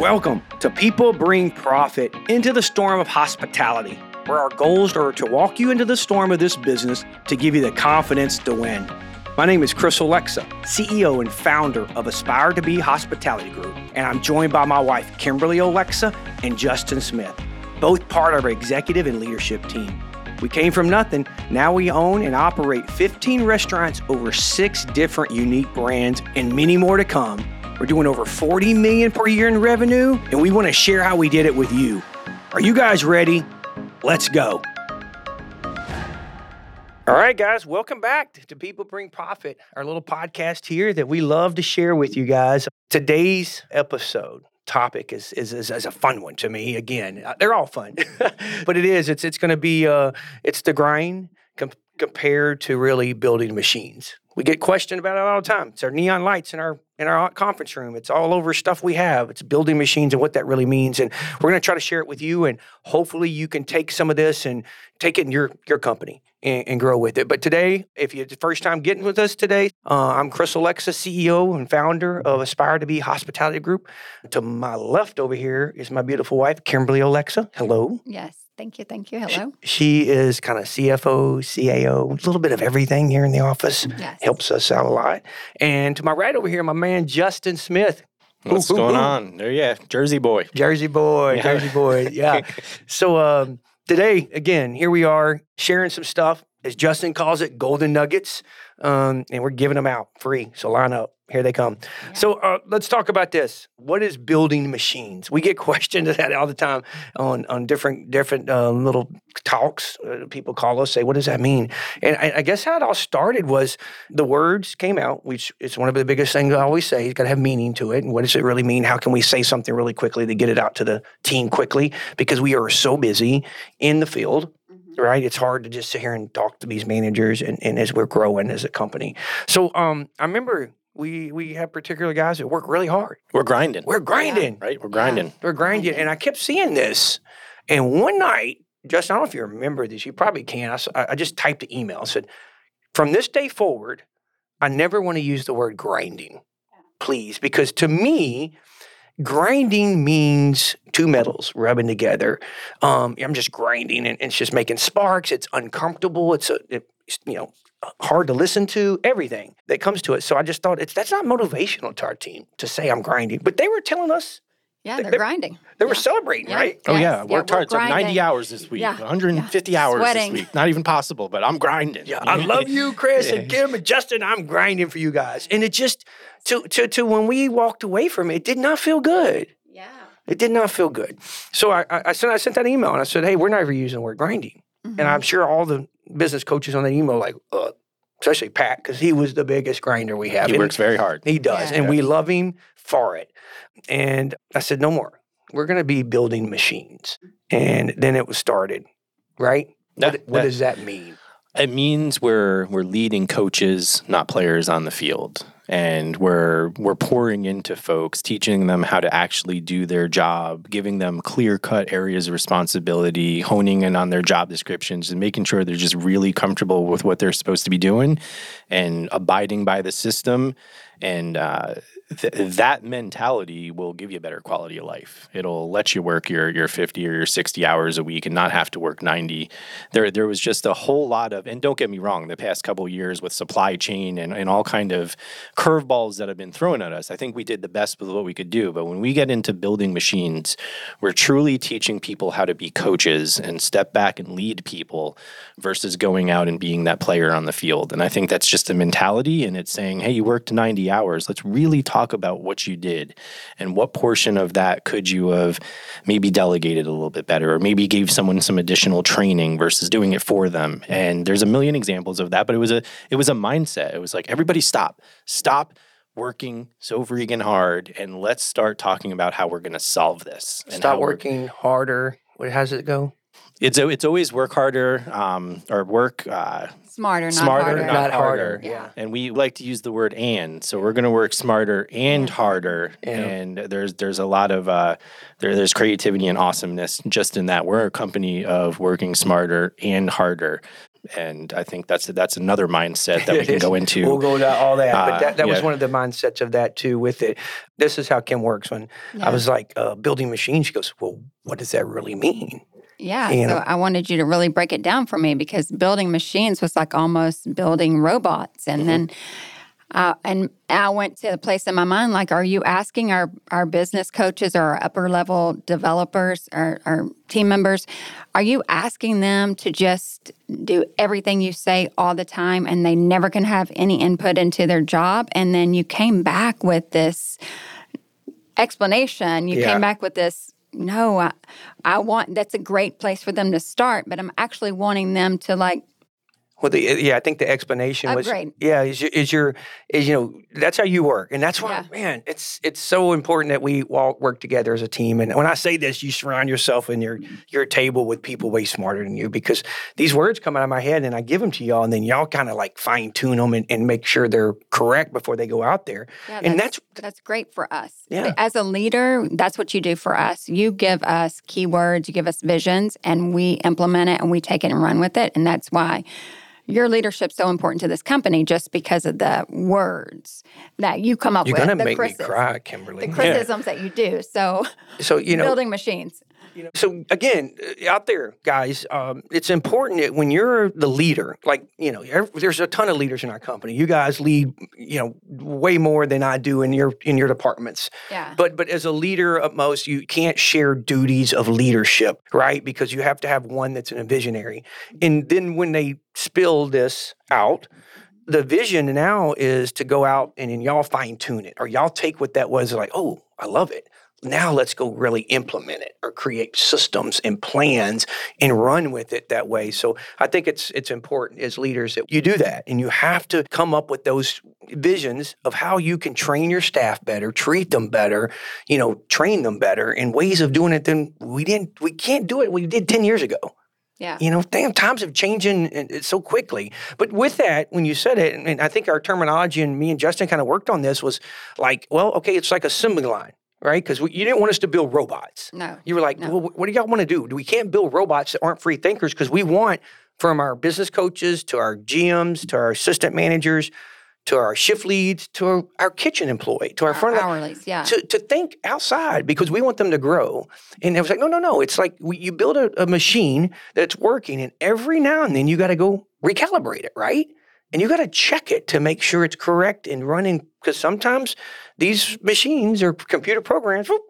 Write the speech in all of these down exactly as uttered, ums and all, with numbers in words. Welcome to People Bring Profit into the Storm of Hospitality, where our goals are to walk you into the storm of this business to give you the confidence to win. My name is Chris Oleksa, C E O and founder of Aspire to Be Hospitality Group, and I'm joined by my wife, Kimberly Oleksa, and Justin Smith, both part of our executive and leadership team. We came from nothing. Now we own and operate fifteen restaurants, over six different unique brands, and many more to come. We're doing over forty million dollars per year in revenue, and we want to share how we did it with you. Are you guys ready? Let's go. All right, guys, welcome back to People Bring Profit, our little podcast here that we love to share with you guys. Today's episode topic is, is is is a fun one to me. Again, they're all fun, but it is. It's it's going to be uh it's the grind com- compared to really building machines. We get questioned about it all the time. It's our neon lights in our in our conference room. It's all over stuff we have. It's building machines and what that really means. And we're going to try to share it with you. And hopefully you can take some of this and take it in your your company and, and grow with it. But today, if you're the first time getting with us today, uh, I'm Chris Oleksa, C E O and founder of Aspire to Be Hospitality Group. To my left over here is my beautiful wife, Kimberly Oleksa. Hello. Yes. Thank you. Thank you. Hello. She, she is kind of C F O, C A O, a little bit of everything here in the office. Yes. Helps us out a lot. And to my right over here, my man, Justin Smith. What's ooh, going ooh, ooh. on? There, yeah. Jersey boy. Jersey boy. Yeah. Jersey boy. Yeah. So um, today, again, here we are sharing some stuff. As Justin calls it, golden nuggets. Um, and we're giving them out free. So line up. Here they come. Yeah. So uh, let's talk about this. What is building machines? We get questioned that all the time on on different different uh, little talks. Uh, people call us, say, what does that mean? And I, I guess how it all started was the words came out, which is one of the biggest things I always say. It's got to have meaning to it. And what does it really mean? How can we say something really quickly to get it out to the team quickly? Because we are so busy in the field. Right? It's hard to just sit here and talk to these managers and, and as we're growing as a company. So um, I remember we we have particular guys that work really hard. We're grinding. We're grinding. Yeah. Right? We're grinding. Yeah. We're grinding. And I kept seeing this. And one night, Justin, I don't know if you remember this. You probably can. I, I just typed the email. I said, from this day forward, I never want to use the word grinding, please. Because to me, grinding means two metals rubbing together. Um, I'm just grinding, and it's just making sparks. It's uncomfortable. It's a, it, you know, hard to listen to. Everything that comes to it. So I just thought it's that's not motivational to our team to say I'm grinding. But they were telling us, yeah, they're, they're grinding. They were yeah. celebrating, yeah. right? Yes. Oh yeah, I worked yeah, hard. So ninety hours this week, yeah. one hundred fifty yeah. hours Sweating. this week. Not even possible, but I'm grinding. Yeah, I love you, Chris yeah. and Kim and Justin. I'm grinding for you guys, and it just. To, to to when we walked away from it, it did not feel good. Yeah. It did not feel good. So I I sent I sent that email and I said, hey, we're not even using the word grinding. Mm-hmm. And I'm sure all the business coaches on that email like, uh, especially Pat, because he was the biggest grinder we have. He and works very hard. He does. Yeah. And yeah. we love him for it. And I said, no more. We're going to be building machines. And then it was started, right? That, what, what that, does that mean? It means we're we're leading coaches, not players on the field. And we're we're pouring into folks, teaching them how to actually do their job, giving them clear-cut areas of responsibility, honing in on their job descriptions, and making sure they're just really comfortable with what they're supposed to be doing and abiding by the system. And uh, th- that mentality will give you a better quality of life. It'll let you work your your fifty or your sixty hours a week and not have to work ninety. There there was just a whole lot of, and don't get me wrong, the past couple of years with supply chain and, and all kind of curveballs that have been thrown at us, I think we did the best with what we could do. But when we get into building machines, we're truly teaching people how to be coaches and step back and lead people versus going out and being that player on the field. And I think that's just a mentality, and it's saying, hey, you worked ninety hours. Let's really talk about what you did and what portion of that could you have maybe delegated a little bit better, or maybe gave someone some additional training versus doing it for them. And there's a million examples of that, but it was a it was a mindset. It was like, everybody stop, stop working so freaking hard, and let's start talking about how we're going to solve this. And stop working harder. What, how does it go? It's it's always work harder um, or work uh, smarter, not smarter, harder. not, not harder. harder. Yeah. And we like to use the word "and," so we're going to work smarter and yeah. harder. Yeah. And there's there's a lot of uh, there there's creativity and awesomeness just in that. We're a company of working smarter and harder. And I think that's that's another mindset that we can go into. We'll go to all that. Uh, but that, that yeah. was one of the mindsets of that, too, with it. This is how Kim works. When yeah. I was like, uh, building machines, she goes, well, what does that really mean? Yeah, you know? So I wanted you to really break it down for me, because building machines was like almost building robots. And mm-hmm. then uh, and I went to a place in my mind, like, are you asking our, our business coaches or our upper-level developers or our team members, are you asking them to just do everything you say all the time and they never can have any input into their job? And then you came back with this explanation. You yeah. came back with this, no, I, I want, that's a great place for them to start, but I'm actually wanting them to like, Well, the, yeah, I think the explanation Upgrade. was, yeah, is your, is your, is, you know, that's how you work. And that's why, yeah. man, it's, it's so important that we all work together as a team. And when I say this, you surround yourself and your, your table with people way smarter than you, because these words come out of my head and I give them to y'all, and then y'all kind of like fine tune them and, and make sure they're correct before they go out there. Yeah, and that's, that's, that's great for us. Yeah. As a leader, that's what you do for us. You give us keywords, you give us visions, and we implement it and we take it and run with it. And that's why your leadership's so important to this company, just because of the words that you come up You're with. You're going to make criticism, me cry, Kimberly. The criticisms yeah. that you do. So, so you know, building machines. You know, so again, out there, guys, um, it's important that when you're the leader, like, you know, there's a ton of leaders in our company. You guys lead, you know, way more than I do in your in your departments. Yeah. But but as a leader at most, you can't share duties of leadership, right? Because you have to have one that's a visionary. And then when they spill this out, the vision now is to go out and, and y'all fine tune it, or y'all take what that was like, oh, I love it. Now let's go really implement it or create systems and plans and run with it that way. So I think it's it's important as leaders that you do that, and you have to come up with those visions of how you can train your staff better, treat them better, you know, train them better in ways of doing it than we didn't. We can't do it. We did ten years ago. Yeah. You know, damn, times have changed so quickly. But with that, when you said it, and I think our terminology, and me and Justin kind of worked on this, was like, well, okay, it's like a assembly line. Right? Because you didn't want us to build robots. No. You were like, no. Well, what do y'all want to do? We can't build robots that aren't free thinkers, because we want, from our business coaches to our G Ms to our assistant managers to our shift leads to our, our kitchen employee to our, our front hourlies, yeah. to, to think outside, because we want them to grow. And it was like, no, no, no. It's like we, you build a, a machine that's working, and every now and then you got to go recalibrate it, right? And you got to check it to make sure it's correct and running, because sometimes these machines or computer programs, whoop,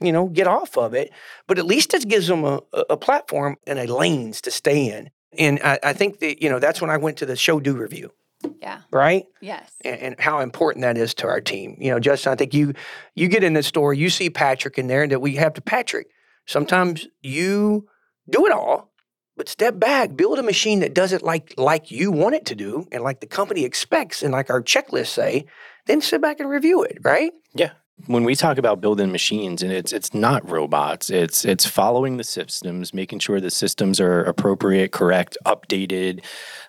you know, get off of it. But at least it gives them a, a platform and a lanes to stay in. And I, I think that, you know, that's when I went to the show-do review. Yeah. Right? Yes. And, and how important that is to our team. You know, Justin, I think you you get in this store, you see Patrick in there, and that we have to Patrick. Sometimes you do it all. But step back, build a machine that does it like like you want it to do and like the company expects and like our checklists say, then sit back and review it, right? Yeah. When we talk about building machines, and it's it's not robots, it's it's following the systems, making sure the systems are appropriate, correct, updated,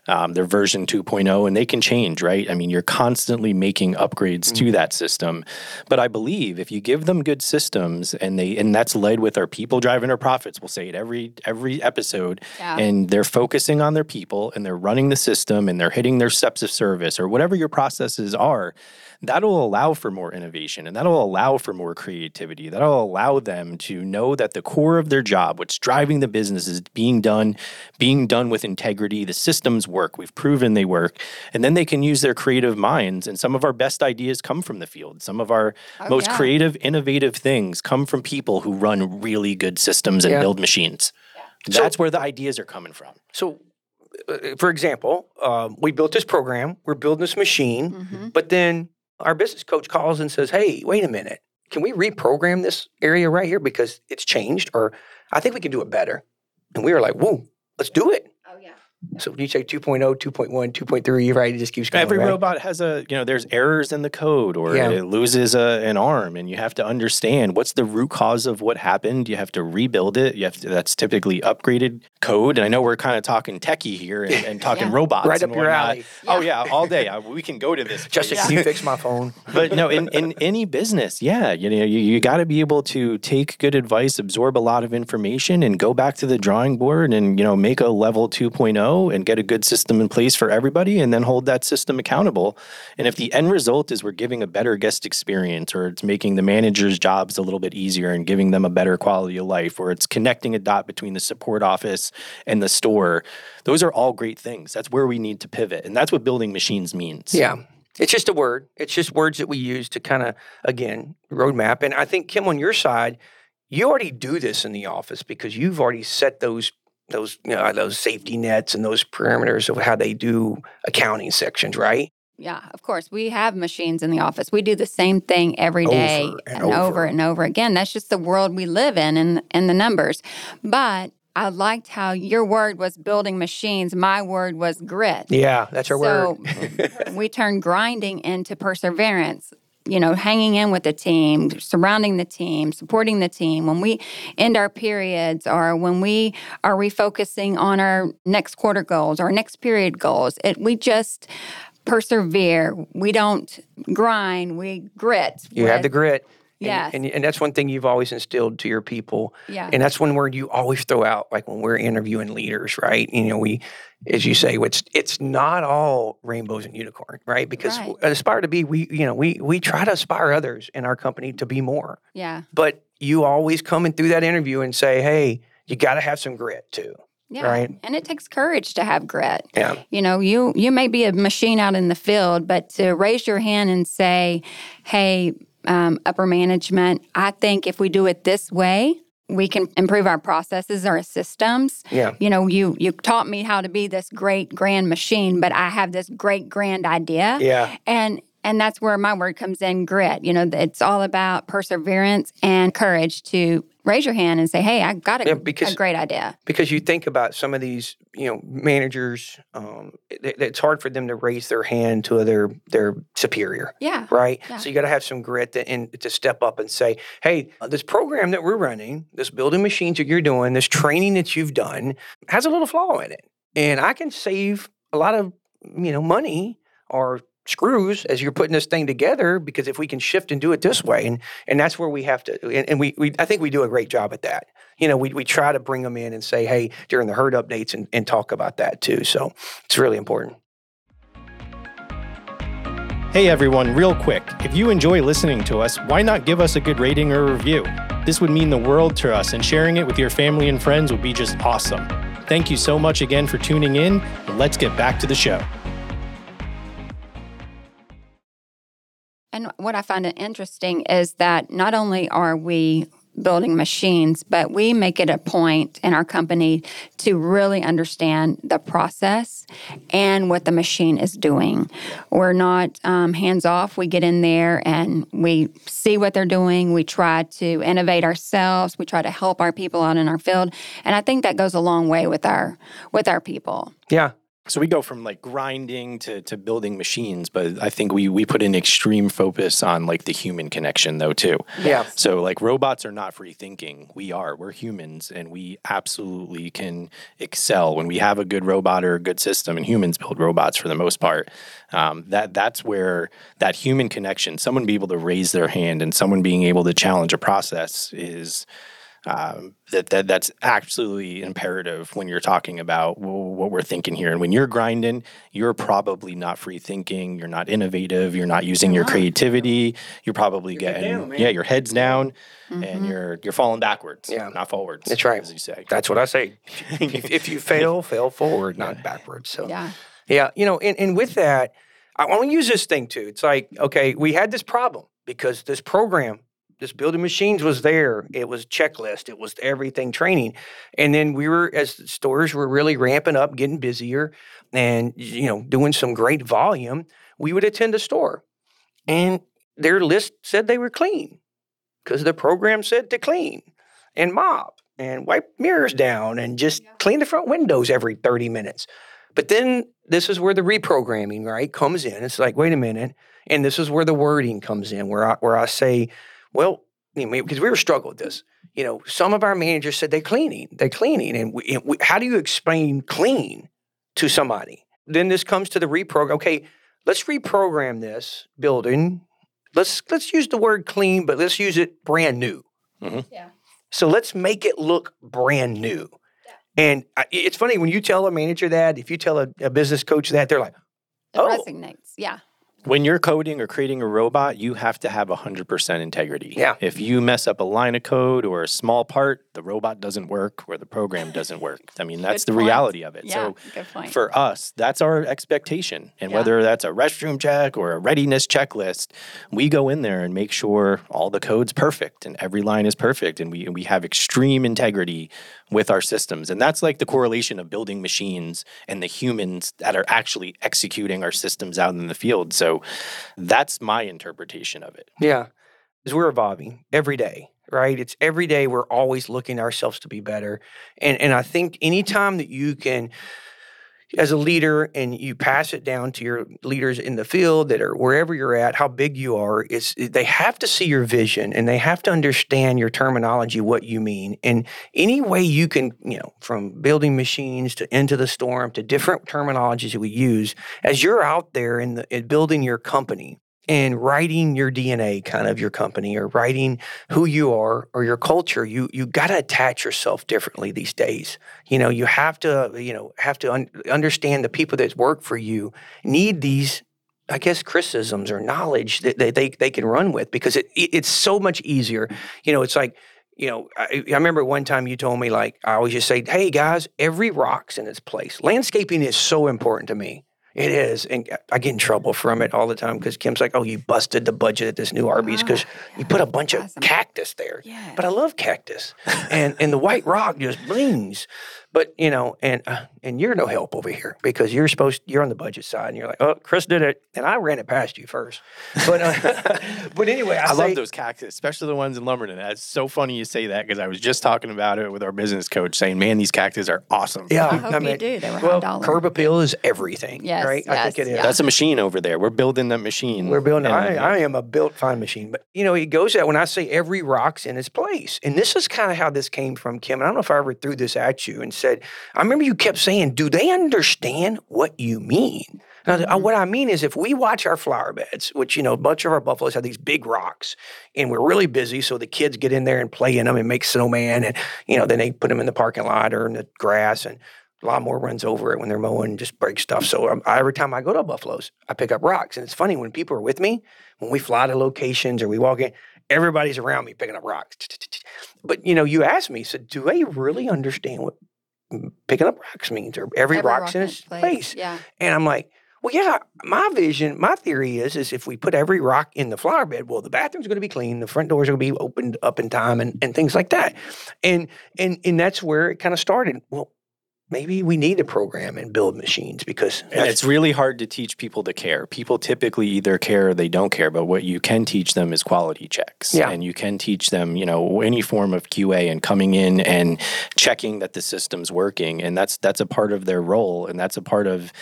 um, they're version two point oh, and they can change, right? I mean, you're constantly making upgrades mm-hmm. to that system. But I believe if you give them good systems, and they and that's led with our people driving our profits, we'll say it every every episode, yeah. and they're focusing on their people, and they're running the system, and they're hitting their steps of service, or whatever your processes are, that'll allow for more innovation, and that'll allow for more creativity. That'll allow them to know that the core of their job, what's driving the business, is being done, being done with integrity. The systems work. We've proven they work. And then they can use their creative minds. And some of our best ideas come from the field. Some of our oh, most yeah. creative, innovative things come from people who run really good systems and yeah. build machines. Yeah. That's so, where the ideas are coming from. So, uh, for example, um, we built this program. We're building this machine. Mm-hmm. But then our business coach calls and says, hey, wait a minute. Can we reprogram this area right here because it's changed? Or I think we can do it better. And we were like, whoa, let's do it. Oh, yeah. So you say two point oh, two point one, two point three, right? It just keeps going. Every right? robot has a, you know, there's errors in the code, or yeah. it loses a, an arm, and you have to understand what's the root cause of what happened. You have to rebuild it. You have to, that's typically upgraded code. And I know we're kind of talking techie here and, and talking yeah. robots. Right and up whatnot. Your alley. Yeah. Oh, yeah, all day. I, we can go to this. Justin, yeah. can you fix my phone? But no, in, in any business, yeah, you know, you, you got to be able to take good advice, absorb a lot of information, and go back to the drawing board and, you know, make a level two point oh. know and get a good system in place for everybody and then hold that system accountable. And if the end result is we're giving a better guest experience, or it's making the manager's jobs a little bit easier and giving them a better quality of life, or it's connecting a dot between the support office and the store, those are all great things. That's where we need to pivot. And that's what building machines means. Yeah. It's just a word. It's just words that we use to kind of, again, roadmap. And I think, Kim, on your side, you already do this in the office because you've already set those those you know, those safety nets and those parameters of how they do accounting sections, right? Yeah, of course. We have machines in the office. We do the same thing every day over and, and over. over and over again. That's just the world we live in and, and the numbers. But I liked how your word was building machines. My word was grit. Yeah, that's our so word. So we turned grinding into perseverance, you know, hanging in with the team, surrounding the team, supporting the team. When we end our periods or when we are refocusing on our next quarter goals or next period goals, it, we just persevere. We don't grind. We grit. You with, have the grit. Yes. And, and, and that's one thing you've always instilled to your people. Yeah. And that's one word you always throw out, like when we're interviewing leaders, right? You know, we, as you say, it's it's not all rainbows and unicorns, right? Because right. Aspire to Be, we, you know, we we try to aspire others in our company to be more. Yeah. But you always come in through that interview and say, hey, you got to have some grit too. Yeah, right. And it takes courage to have grit. Yeah. You know, you, you may be a machine out in the field, but to raise your hand and say, hey, Um, upper management, I think if we do it this way, we can improve our processes, our systems. Yeah. You know, you you taught me how to be this great grand machine, but I have this great grand idea. Yeah. And and that's where my word comes in, grit. You know, it's all about perseverance and courage to raise your hand and say, hey, I got a, yeah, because, a great idea. Because you think about some of these, you know, managers, um, it, it's hard for them to raise their hand to their their superior. Yeah. Right? Yeah. So you got to have some grit to, and, to step up and say, hey, this program that we're running, this building machines that you're doing, this training that you've done has a little flaw in it. And I can save a lot of, you know, money or screws as you're putting this thing together, because if we can shift and do it this way, and and that's where we have to, and, and we, we I think we do a great job at that. You know, we we try to bring them in and say, hey, during the herd updates and, and talk about that too. So it's really important. Hey everyone, real quick, if you enjoy listening to us, why not give us a good rating or review? This would mean the world to us, and sharing it with your family and friends would be just awesome. Thank you so much again for tuning in, and let's get back to the show. And what I find interesting is that not only are we building machines, but we make it a point in our company to really understand the process and what the machine is doing. We're not um, hands-off. We get in there and we see what they're doing. We try to innovate ourselves. We try to help our people out in our field. And I think that goes a long way with our with our people. Yeah. So we go from like grinding to, to building machines, but I think we, we put an extreme focus on like the human connection though too. Yeah. So like robots are not free thinking. We are. We're humans, and we absolutely can excel when we have a good robot or a good system, and humans build robots for the most part. Um, that that's where that human connection, someone being able to raise their hand and someone being able to challenge a process is Um, that, that that's absolutely imperative when you're talking about well, what we're thinking here. And when you're grinding, you're probably not free thinking. You're not innovative. You're not using your creativity. You're probably you're getting, down, yeah, your head's down, mm-hmm. and you're you're falling backwards, yeah. not forwards. That's right. As you say. That's what I say. if, if you fail, fail forward, not yeah. backwards. So yeah. yeah, you know, and, and with that, I want to use this thing too. It's like, okay, we had this problem because this program, this building machines was there. It was checklist. It was everything training. And then we were, as stores were really ramping up, getting busier and, you know, doing some great volume, we would attend a store and their list said they were clean because the program said to clean and mop and wipe mirrors down and just yeah. clean the front windows every thirty minutes. But then this is where the reprogramming, right, comes in. It's like, wait a minute. And this is where the wording comes in, where I, where I say, well, you know, because we were struggling with this. You know, some of our managers said they're cleaning, they're cleaning. And we, and we, how do you explain clean to somebody? Then this comes to the reprogram. Okay, let's reprogram this building. Let's let's use the word clean, but let's use it brand new. Mm-hmm. Yeah. So let's make it look brand new. Yeah. And it's funny, when you tell a manager that, if you tell a, a business coach that, they're like, oh. It resonates, yeah. When you're coding or creating a robot, you have to have one hundred percent integrity. Yeah. If you mess up a line of code or a small part, the robot doesn't work or the program doesn't work. I mean, that's the reality of it. Yeah, good point. So for us, that's our expectation. And yeah. whether that's a restroom check or a readiness checklist, we go in there and make sure all the code's perfect and every line is perfect. And we, and we have extreme integrity with our systems. And that's like the correlation of building machines and the humans that are actually executing our systems out in the field. So So that's my interpretation of it. Yeah, because we're evolving every day, right? It's every day we're always looking ourselves to be better. And and I think anytime that you can, as a leader, and you pass it down to your leaders in the field that are wherever you're at, how big you are, it's, they have to see your vision and they have to understand your terminology, what you mean. And any way you can, you know, from building machines to into the storm to different terminologies that we use, as you're out there in, the, in building your company and writing your D N A kind of your company or writing who you are or your culture, you you got to attach yourself differently these days. You know, you have to, you know, have to un- understand the people that work for you need these, I guess, criticisms or knowledge that they they, they can run with because it, it it's so much easier. You know, it's like, you know, I, I remember one time you told me, like, I always just say, hey, guys, every rock's in its place. Landscaping is so important to me. It is, and I get in trouble from it all the time because Kim's like, oh, you busted the budget at this new Arby's because oh, yeah. you put a bunch of awesome. cactus there. Yeah. But I love cactus. and and the white rock just blings. But, you know, and uh, and you're no help over here because you're supposed, you're on the budget side and you're like, oh, Chris did it. And I ran it past you first. But uh, but anyway, I, I say, love those cactus, especially the ones in Lumberton. That's so funny you say that because I was just talking about it with our business coach saying, man, these cactus are awesome. Yeah. I hope I mean, you do. They were well, one dollar. Curb appeal is everything. Yes, right? Yes, I think it is. Yeah. That's a machine over there. We're building that machine. We're building I, I am a built fine machine. But, you know, it goes out when I say every rock's in its place. And this is kind of how this came from, Kim. And I don't know if I ever threw this at you and said, I remember you kept saying, do they understand what you mean? Now, mm-hmm. what I mean is if we watch our flower beds, which, you know, a bunch of our buffaloes have these big rocks and we're really busy. So the kids get in there and play in them and make snowman. And, you know, then they put them in the parking lot or in the grass and a lot more runs over it when they're mowing and just break stuff. So um, every time I go to Buffaloes, I pick up rocks. And it's funny when people are with me, when we fly to locations or we walk in, everybody's around me picking up rocks. But, you know, you asked me, said, do they really understand what picking up rocks means or every, every rock's rock in its place. place. Yeah. And I'm like, well, yeah, my vision, my theory is, is if we put every rock in the flower bed, well, the bathroom's going to be clean, the front doors are going to be opened up in time and, and things like that. And, and, and that's where it kind of started. Well, maybe we need to program and build machines because and it's really hard to teach people to care. People typically either care or they don't care, but what you can teach them is quality checks. Yeah. And you can teach them, you know, any form of Q A and coming in and checking that the system's working. And that's that's a part of their role and that's a part of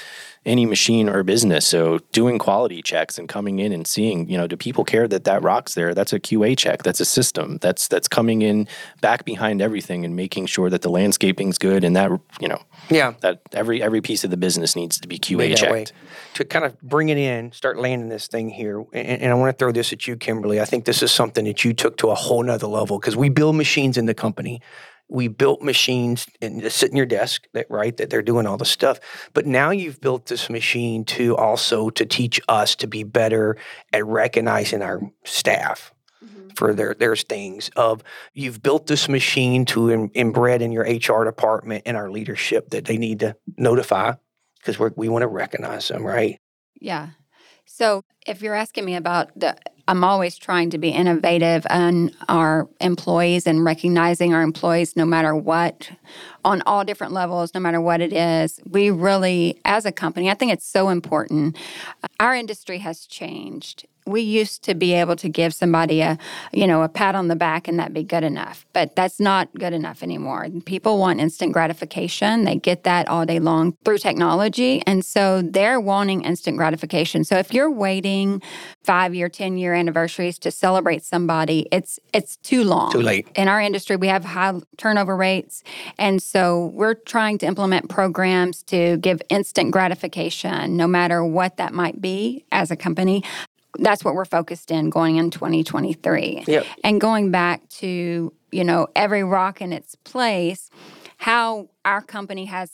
any machine or business. So doing quality checks and coming in and seeing, you know, do people care that that rock's there? That's a Q A check. That's a system. That's that's coming in back behind everything and making sure that the landscaping's good and that, you know, yeah, that every every piece of the business needs to be Q A checked. To kind of bring it in, start landing this thing here, and, and I want to throw this at you, Kimberly. I think this is something that you took to a whole nother level because we build machines in the company. We built machines and sit in your desk, that, right, that they're doing all the stuff. But now you've built this machine to also to teach us to be better at recognizing our staff mm-hmm. for their, their things. Of you've built this machine to im- embed in your H R department and our leadership that they need to notify because we we want to recognize them, right? Yeah. So if you're asking me about the – I'm always trying to be innovative on our employees and recognizing our employees no matter what, on all different levels, no matter what it is. We really, as a company, I think it's so important. Our industry has changed. We used to be able to give somebody a, you know, a pat on the back and that'd be good enough, but that's not good enough anymore. People want instant gratification. They get that all day long through technology. And so they're wanting instant gratification. So if you're waiting five-year, ten-year anniversaries to celebrate somebody, it's it's too long. Too late. In our industry, we have high turnover rates. And so we're trying to implement programs to give instant gratification, no matter what that might be as a company. That's what we're focused in going in twenty twenty-three. Yep. And going back to, you know, every rock in its place how our company has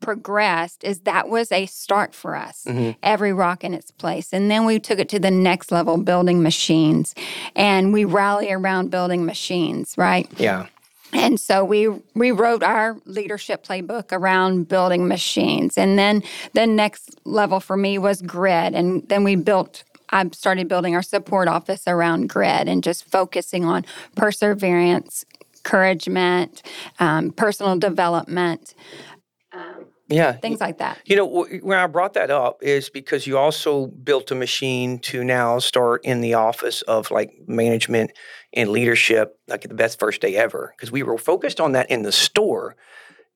progressed is that was a start for us, mm-hmm. every rock in its place. And then we took it to the next level, building machines. And we rally around building machines, right? Yeah. And so we we wrote our leadership playbook around building machines. And then the next level for me was grid. And then we built, I started building our support office around grid and just focusing on perseverance, encouragement, um, personal development, um, yeah, things like that. You know, when I brought that up is because you also built a machine to now start in the office of like management and leadership, like the best first day ever, because we were focused on that in the store,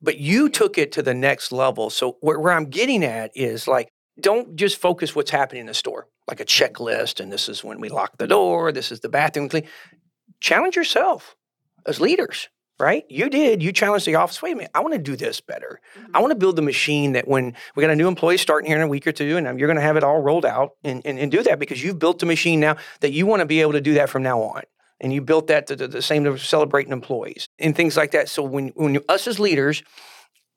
but you took it to the next level. So where, where I'm getting at is like, don't just focus what's happening in the store, like a checklist, and this is when we lock the door, this is the bathroom clean. Challenge yourself as leaders, right? You did. You challenged the office. Wait a minute. I want to do this better. Mm-hmm. I want to build the machine that when we got a new employee starting here in a week or two, and you're going to have it all rolled out and, and, and do that because you've built the machine now that you want to be able to do that from now on. And you built that to, to the same to celebrating employees and things like that. So when, when us as leaders,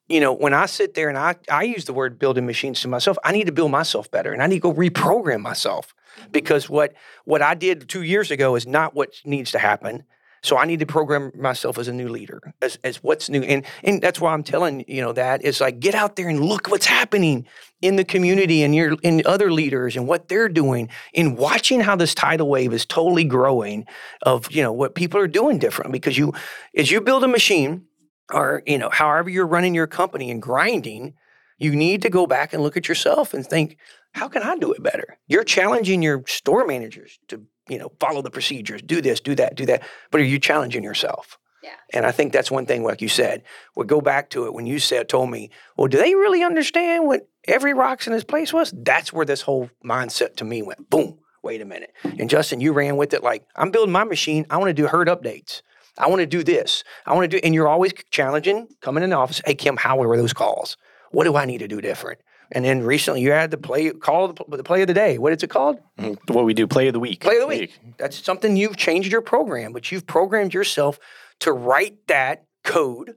you know, when I sit there and I, I use the word building machines to myself, I need to build myself better and I need to go reprogram myself because what what I did two years ago is not what needs to happen. So I need to program myself as a new leader, as as what's new. And and that's why I'm telling, you know, that is like, get out there and look what's happening in the community and your in other leaders and what they're doing and watching how this tidal wave is totally growing of, you know, what people are doing different. Because you, as you build a machine, or, you know, however you're running your company and grinding, you need to go back and look at yourself and think, how can I do it better? You're challenging your store managers to, you know, follow the procedures, do this, do that, do that. But are you challenging yourself? Yeah. And I think that's one thing, like you said, we'll go back to it when you said, told me, well, do they really understand what every rock's in this place was? That's where this whole mindset to me went, boom, wait a minute. And Justin, you ran with it like, I'm building my machine. I want to do herd updates. I want to do this. I want to do, and you're always challenging, coming in the office. Hey, Kim, how were those calls? What do I need to do different? And then recently you had the play, call the play of the day. What is it called? What we do, play of the week. Play of the week. week. That's something you've changed your program, but you've programmed yourself to write that code.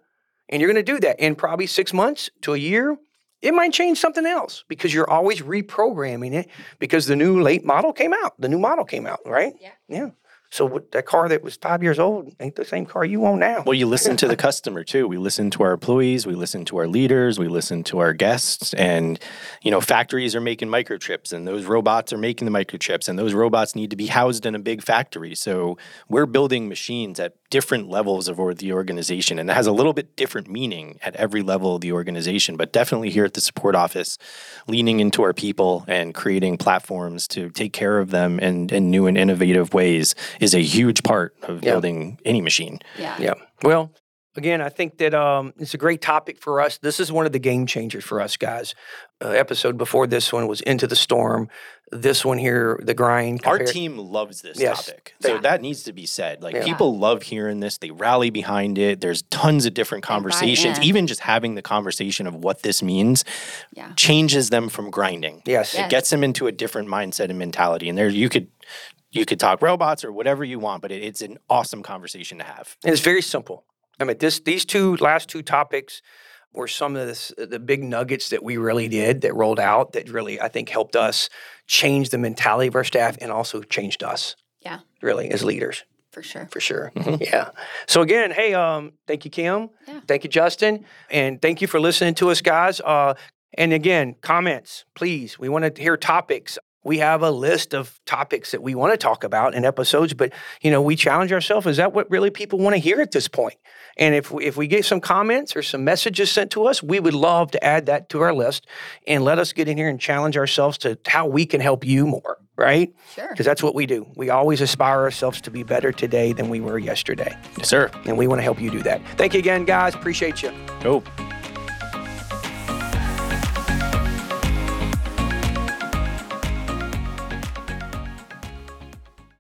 And you're going to do that in probably six months to a year. It might change something else because you're always reprogramming it because the new late model came out. The new model came out, right? Yeah. Yeah. So that car that was five years old ain't the same car you own now. Well, you listen to the customer, too. We listen to our employees. We listen to our leaders. We listen to our guests. And, you know, factories are making microchips, and those robots are making the microchips, and those robots need to be housed in a big factory. So we're building machines at different levels of the organization, and it has a little bit different meaning at every level of the organization, but definitely here at the support office, leaning into our people and creating platforms to take care of them in, in new and innovative ways is a huge part of yeah. building any machine. Yeah. Yeah. Well, again, I think that um, it's a great topic for us. This is one of the game changers for us, guys. Uh, episode before this one was Into the Storm. This one here, The Grind. Compared- Our team loves this yes. topic. So yeah. that needs to be said. Like yeah. people love hearing this. They rally behind it. There's tons of different conversations. Even just having the conversation of what this means yeah. changes them from grinding. Yes. yes. It gets them into a different mindset and mentality. And there you could... You could talk robots or whatever you want, but it, it's an awesome conversation to have. And it's very simple. I mean, this these two last two topics were some of this, the big nuggets that we really did that rolled out that really, I think, helped us change the mentality of our staff and also changed us. Yeah. Really, as leaders. For sure. For sure. Mm-hmm. Yeah. So again, hey, um, thank you, Kim. Yeah. Thank you, Justin. And thank you for listening to us, guys. Uh, and again, comments, please. We want to hear topics. We have a list of topics that we want to talk about in episodes, but, you know, we challenge ourselves. Is that what really people want to hear at this point? And if we, if we get some comments or some messages sent to us, we would love to add that to our list and let us get in here and challenge ourselves to how we can help you more, right? Sure. Because that's what we do. We always aspire ourselves to be better today than we were yesterday. Yes, sir. And we want to help you do that. Thank you again, guys. Appreciate you. Cool.